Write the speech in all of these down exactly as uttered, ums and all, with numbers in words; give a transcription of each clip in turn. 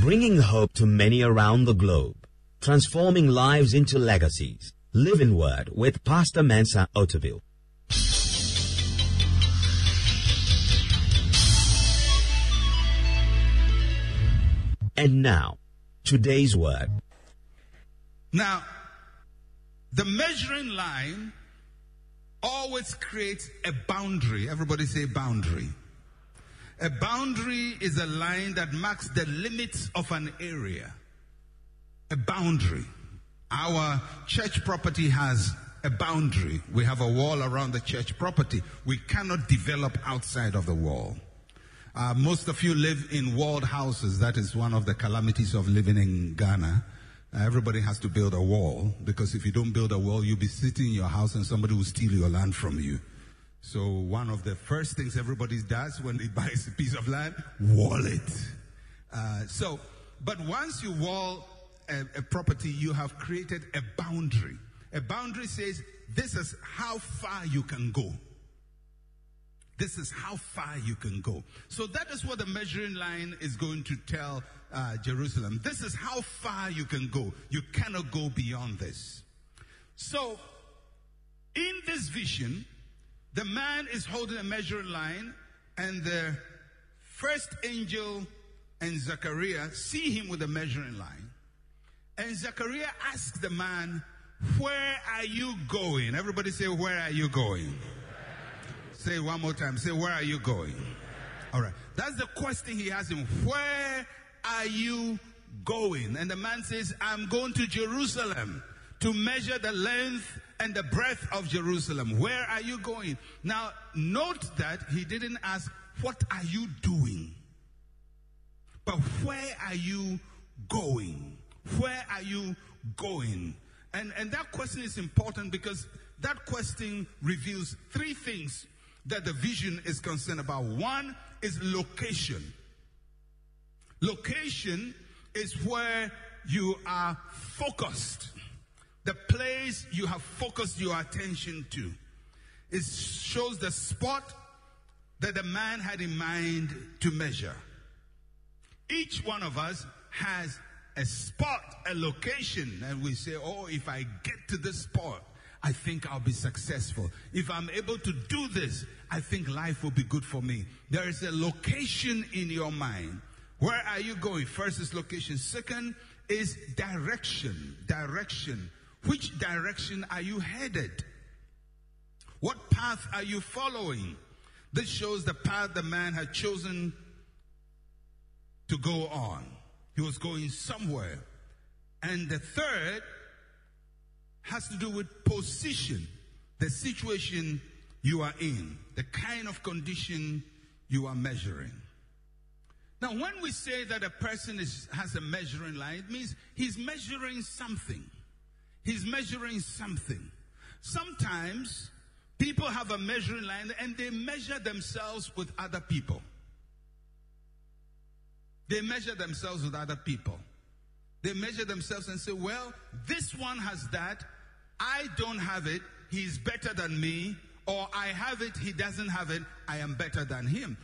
bringing hope to many around the globe, transforming lives into legacies. Living Word with Pastor Mensah Otabil. And now, today's word. Now, the measuring line always creates a boundary. Everybody say boundary. A boundary is a line that marks the limits of an area. A boundary. Our church property has a boundary. We have a wall around the church property. We cannot develop outside of the wall. Uh, most of you live in walled houses. That is one of the calamities of living in Ghana. Uh, everybody has to build a wall, because if you don't build a wall, you'll be sitting in your house and somebody will steal your land from you. So one of the first things everybody does when they buy a piece of land, wall it. Uh, so, but once you wall a, a property, you have created a boundary. A boundary says this is how far you can go. This is how far you can go. So that is what the measuring line is going to tell uh, Jerusalem. This is how far you can go. You cannot go beyond this. So in this vision, the man is holding a measuring line, and the first angel and Zechariah see him with a measuring line. And Zechariah asks the man, "Where are you going?" Everybody say, "Where are you going?" Say one more time. Say, "Where are you going?" All right. That's the question he asked him. Where are you going? And the man says, "I'm going to Jerusalem to measure the length and the breadth of Jerusalem." Where are you going? Now, note that he didn't ask, "What are you doing?" But where are you going? Where are you going? And, and that question is important, because that question reveals three things that the vision is concerned about. One is location. Location is where you are focused. The place you have focused your attention to. It shows the spot that the man had in mind to measure. Each one of us has a spot, a location, and we say, "Oh, if I get to this spot, I think I'll be successful. If I'm able to do this, I think life will be good for me." There is a location in your mind. Where are you going? First is location. Second is direction. Direction. Which direction are you headed? What path are you following? This shows the path the man had chosen to go on. He was going somewhere. And the third has to do with position, the situation you are in, the kind of condition you are measuring. Now, when we say that a person is, has a measuring line, it means he's measuring something. He's measuring something. Sometimes people have a measuring line and they measure themselves with other people. They measure themselves with other people. They measure themselves and say, "Well, this one has that. I don't have it. He's better than me. Or I have it. He doesn't have it. I am better than him."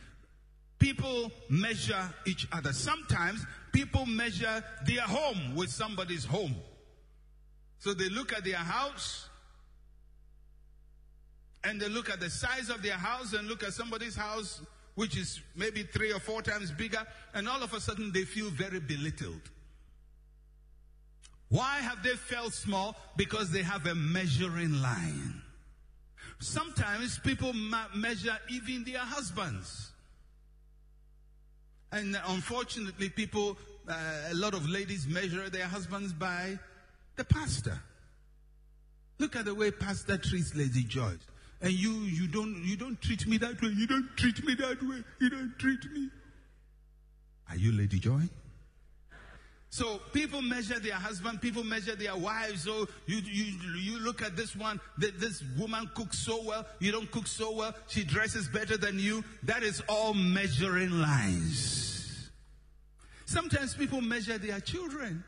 People measure each other. Sometimes people measure their home with somebody's home. So they look at their house, and they look at the size of their house, and look at somebody's house, which is maybe three or four times bigger. And all of a sudden they feel very belittled. Why have they felt small? Because they have a measuring line. Sometimes people ma- measure even their husbands. And unfortunately, people, uh, a lot of ladies measure their husbands by the pastor. "Look at the way pastor treats Lady Joyce. And you, you don't, you don't treat me that way. You don't treat me that way. You don't treat me." Are you Lady Joy? So people measure their husband, people measure their wives. "Oh, you you you look at this one. This woman cooks so well. You don't cook so well. She dresses better than you." That is all measuring lines. Sometimes people measure their children.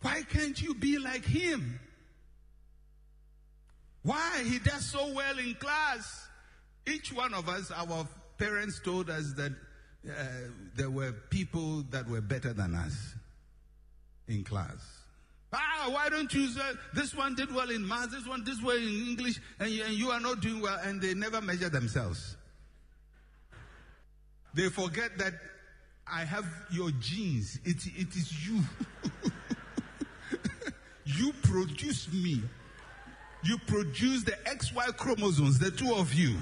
"Why can't you be like him? Why? He does so well in class." Each one of us, our parents told us that uh, there were people that were better than us in class. Ah, why don't you, uh, this one did well in maths, this one did well in English, and you, and you are not doing well, and they never measure themselves. They forget that I have your genes. It, it is you. You produce me. You produce the X Y chromosomes, the two of you.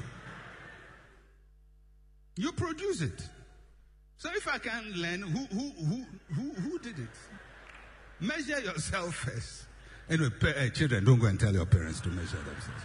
You produce it. So if I can learn, who who who who, who did it? Measure yourself first. Anyway, pa- uh, children, don't go and tell your parents to measure themselves.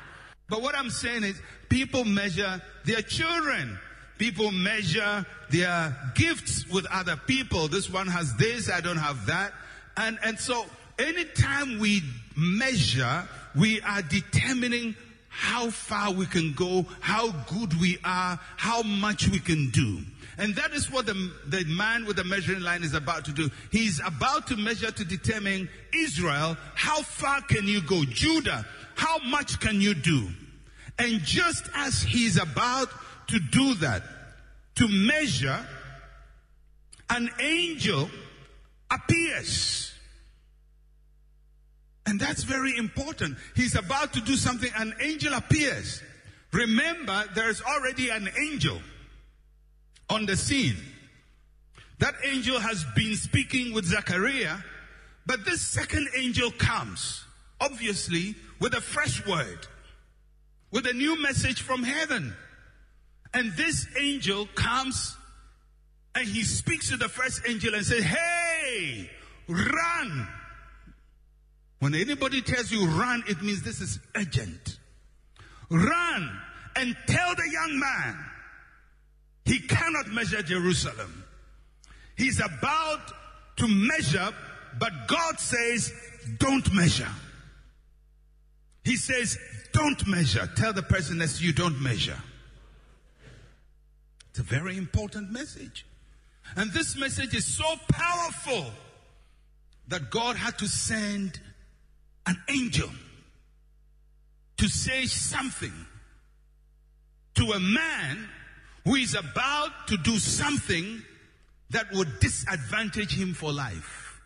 But what I'm saying is, people measure their children. People measure their gifts with other people. This one has this, I don't have that. And and so anytime we measure, we are determining how far we can go, how good we are, how much we can do. And that is what the, the man with the measuring line is about to do. He's about to measure to determine Israel, how far can you go? Judah, how much can you do? And just as he's about to do that, to measure, an angel appears. And that's very important. He's about to do something. An angel appears. Remember, there is already an angel on the scene. That angel has been speaking with Zechariah, but this second angel comes, obviously, with a fresh word, with a new message from heaven. And this angel comes and he speaks to the first angel and says, "Hey, run." When anybody tells you run, it means this is urgent. Run and tell the young man he cannot measure Jerusalem. He's about to measure, but God says, don't measure. He says, don't measure. Tell the person next to you, don't measure. It's a very important message. And this message is so powerful that God had to send an angel to say something to a man who is about to do something that would disadvantage him for life.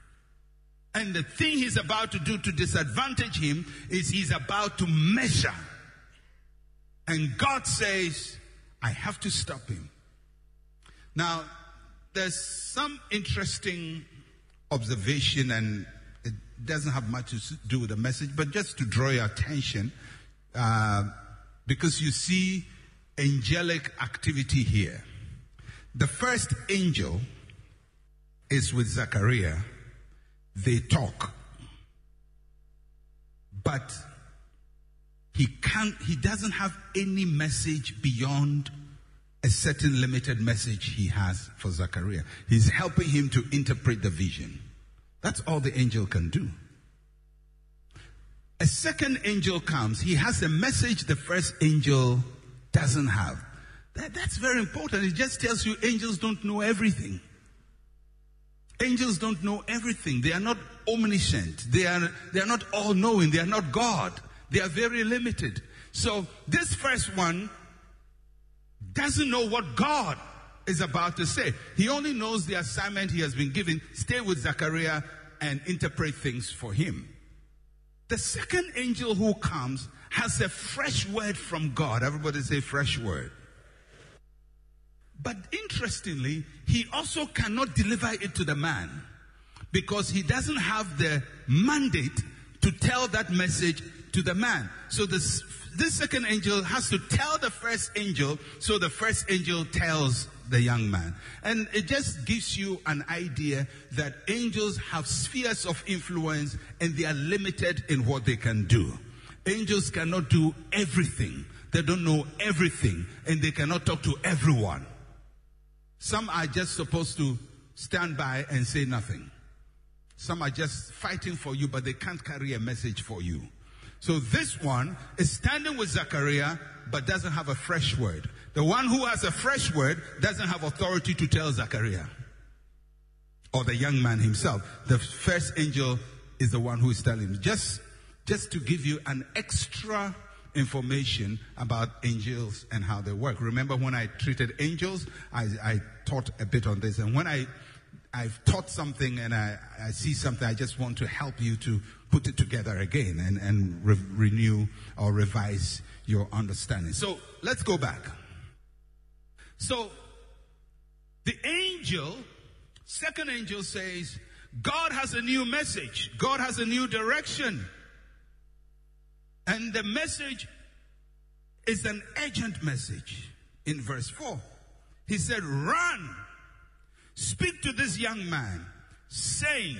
And the thing he's about to do to disadvantage him is he's about to measure. And God says, I have to stop him. Now, there's some interesting observation, and it doesn't have much to do with the message, but just to draw your attention, uh, because you see angelic activity here. The first angel is with Zechariah. They talk, but he can't, he doesn't have any message beyond a certain limited message he has for Zechariah. He's helping him to interpret the vision. That's all the angel can do. A second angel comes. He has a message the first angel doesn't have. That, that's very important. It just tells you angels don't know everything. Angels don't know everything. They are not omniscient. They are, they are not all-knowing. They are not God. They are very limited. So this first one doesn't know what God is about to say. He only knows the assignment he has been given. Stay with Zechariah and interpret things for him. The second angel who comes has a fresh word from God. Everybody say fresh word. But interestingly, he also cannot deliver it to the man because he doesn't have the mandate to tell that message to the man. So this, this second angel has to tell the first angel, so the first angel tells the young man. And it just gives you an idea that angels have spheres of influence and they are limited in what they can do. Angels cannot do everything. They don't know everything and they cannot talk to everyone. Some are just supposed to stand by and say nothing. Some are just fighting for you, but they can't carry a message for you. So this one is standing with Zechariah, but doesn't have a fresh word. The one who has a fresh word doesn't have authority to tell Zechariah or the young man himself. The first angel is the one who is telling him. Just, just to give you an extra information about angels and how they work. Remember when I treated angels, I, I taught a bit on this. And when I, I've taught something and I, I see something, I just want to help you to put it together again and, and re- renew or revise your understanding. So let's go back. So the angel, second angel says, God has a new message. God has a new direction. And the message is an urgent message. In verse four, he said, run, speak to this young man, saying,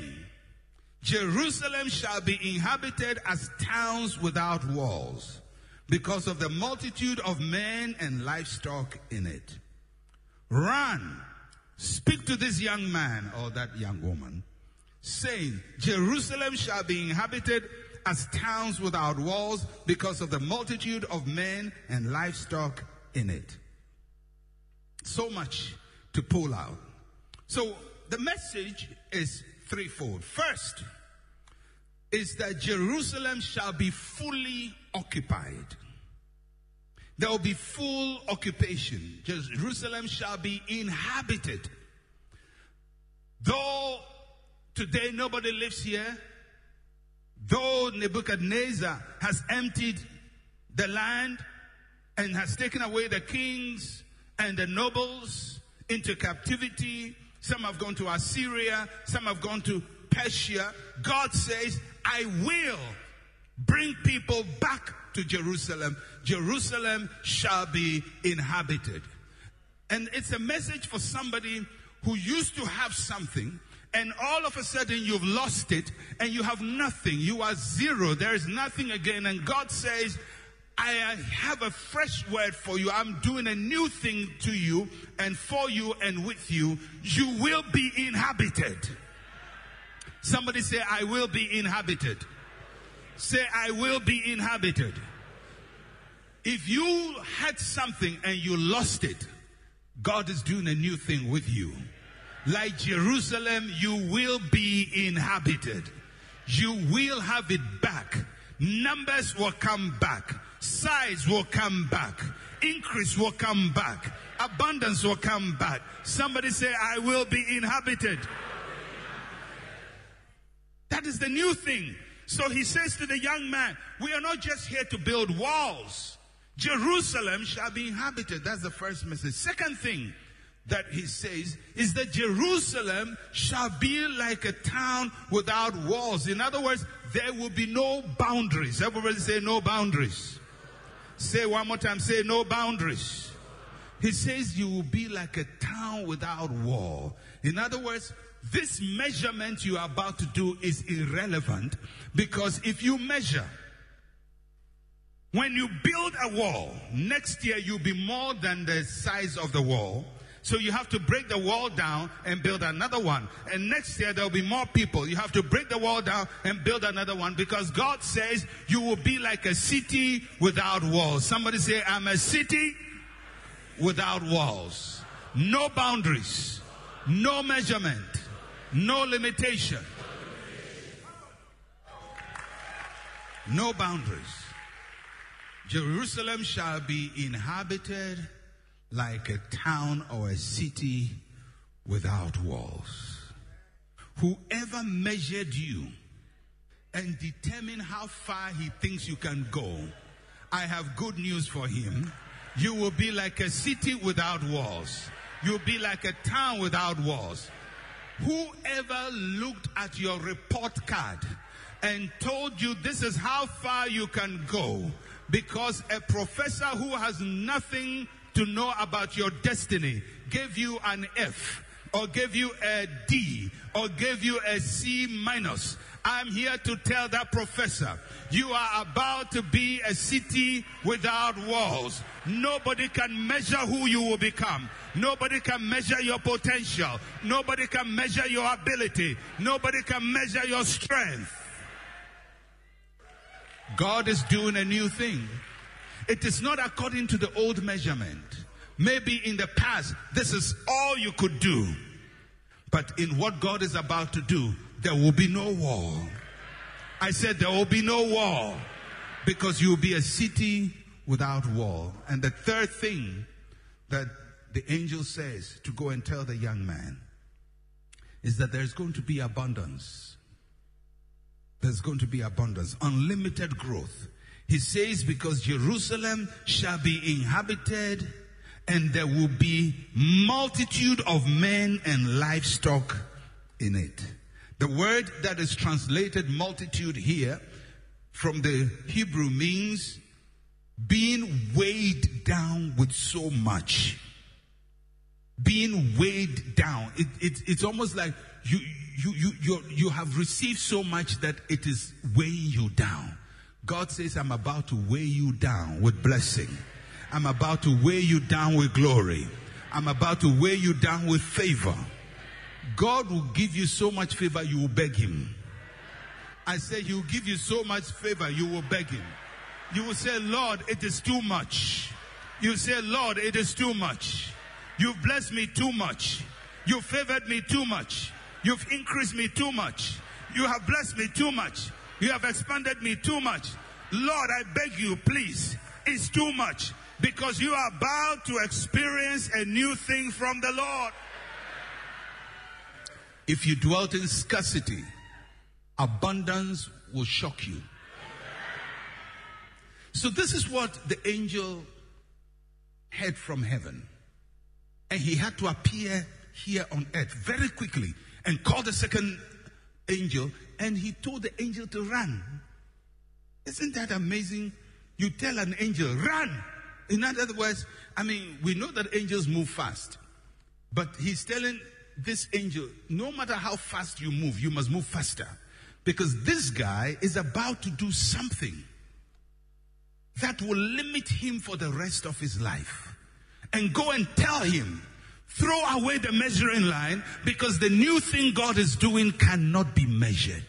Jerusalem shall be inhabited as towns without walls, because of the multitude of men and livestock in it. Run, speak to this young man or that young woman, saying, Jerusalem shall be inhabited as towns without walls, because of the multitude of men and livestock in it. So much to pull out. So the message is threefold. First is that Jerusalem shall be fully occupied. There will be full occupation. Jerusalem shall be inhabited. Though today nobody lives here, though Nebuchadnezzar has emptied the land and has taken away the kings and the nobles into captivity, some have gone to Assyria, some have gone to Persia, God says, I will bring people back to Jerusalem. Jerusalem shall be inhabited. And it's a message for somebody who used to have something, and all of a sudden you've lost it and you have nothing. You are zero. There is nothing again. And God says, I have a fresh word for you. I'm doing a new thing to you and for you and with you. You will be inhabited. Somebody say, I will be inhabited. Say, I will be inhabited. If you had something and you lost it, God is doing a new thing with you. Like Jerusalem, you will be inhabited. You will have it back. Numbers will come back. Size will come back. Increase will come back. Abundance will come back. Somebody say, I will be inhabited. That is the new thing. So he says to the young man, we are not just here to build walls. Jerusalem shall be inhabited. That's the first message. Second thing that he says is that Jerusalem shall be like a town without walls. In other words, there will be no boundaries. Everybody say no boundaries. Say one more time, say no boundaries. He says you will be like a town without wall. In other words, this measurement you are about to do is irrelevant, because if you measure, when you build a wall, next year you'll be more than the size of the wall. So you have to break the wall down and build another one. And next year there will be more people. You have to break the wall down and build another one, because God says you will be like a city without walls. Somebody say, I'm a city without walls. No boundaries, no measurement, no limitation. No boundaries. Jerusalem shall be inhabited like a town or a city without walls. Whoever measured you and determined how far he thinks you can go, I have good news for him. You will be like a city without walls. You'll be like a town without walls. Whoever looked at your report card and told you this is how far you can go, because a professor who has nothing to know about your destiny gave you an F, or gave you a D, or gave you a C minus. I'm here to tell that professor, you are about to be a city without walls. Nobody can measure who you will become. Nobody can measure your potential. Nobody can measure your ability. Nobody can measure your strength. God is doing a new thing. It is not according to the old measurement. Maybe in the past, this is all you could do. But in what God is about to do, there will be no wall. I said there will be no wall. because you'll be a city without wall. And the third thing that the angel says to go and tell the young man is that there's going to be abundance. There's going to be abundance, unlimited growth. He says, because Jerusalem shall be inhabited, and there will be multitude of men and livestock in it. The word that is translated multitude here from the Hebrew means being weighed down with so much. Being weighed down. It, it, it's almost like you, you, you, you, you have received so much that it is weighing you down. God says, I'm about to weigh you down with blessing. I'm about to weigh you down with glory. I'm about to weigh you down with favor. God will give you so much favor, you will beg him. I say he will give you so much favor, you will beg him. You will say, Lord, it is too much. You say, Lord, it is too much. You've blessed me too much. You've favored me too much. You've increased me too much. You have blessed me too much. You have expanded me too much. Lord, I beg you, please. It's too much. Because you are about to experience a new thing from the Lord. If you dwelt in scarcity, abundance will shock you. So this is what the angel heard from heaven. And he had to appear here on earth very quickly and call the second angel. And he told the angel to run. Isn't that amazing? You tell an angel, run. In other words, I mean, we know that angels move fast. But he's telling this angel, no matter how fast you move, you must move faster. Because this guy is about to do something that will limit him for the rest of his life. And go and tell him, throw away the measuring line, because the new thing God is doing cannot be measured.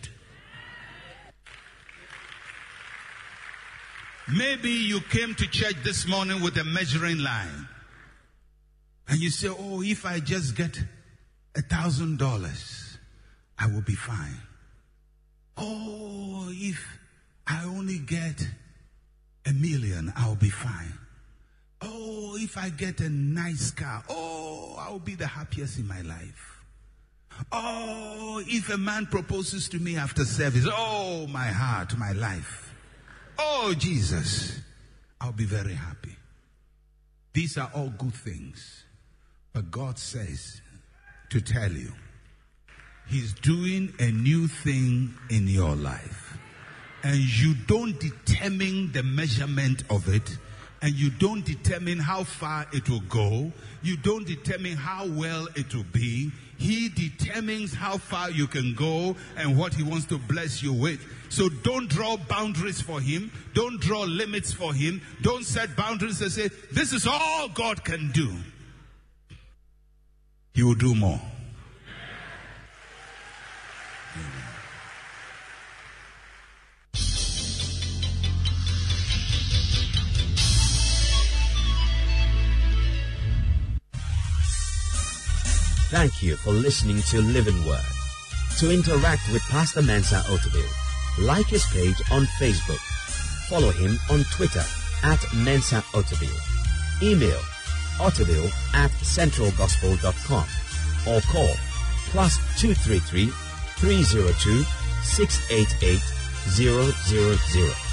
Maybe you came to church this morning with a measuring line. And you say, oh, if I just get a thousand dollars, I will be fine. Oh, if I only get a million, I'll be fine. Oh, if I get a nice car, oh, I'll be the happiest in my life. Oh, if a man proposes to me after service, oh, my heart, my life. Oh, Jesus, I'll be very happy. These are all good things. But God says to tell you, he's doing a new thing in your life. And you don't determine the measurement of it. And you don't determine how far it will go. You don't determine how well it will be. He determines how far you can go and what he wants to bless you with. So don't draw boundaries for him. Don't draw limits for him. Don't set boundaries and say, this is all God can do. He will do more. Thank you for listening to Living Word. To interact with Pastor Mensah Otabil, like his page on Facebook. Follow him on Twitter at Mensah Otabil. Email Otabil at central gospel dot com or call plus two three three, three zero two, six eight eight, zero zero zero.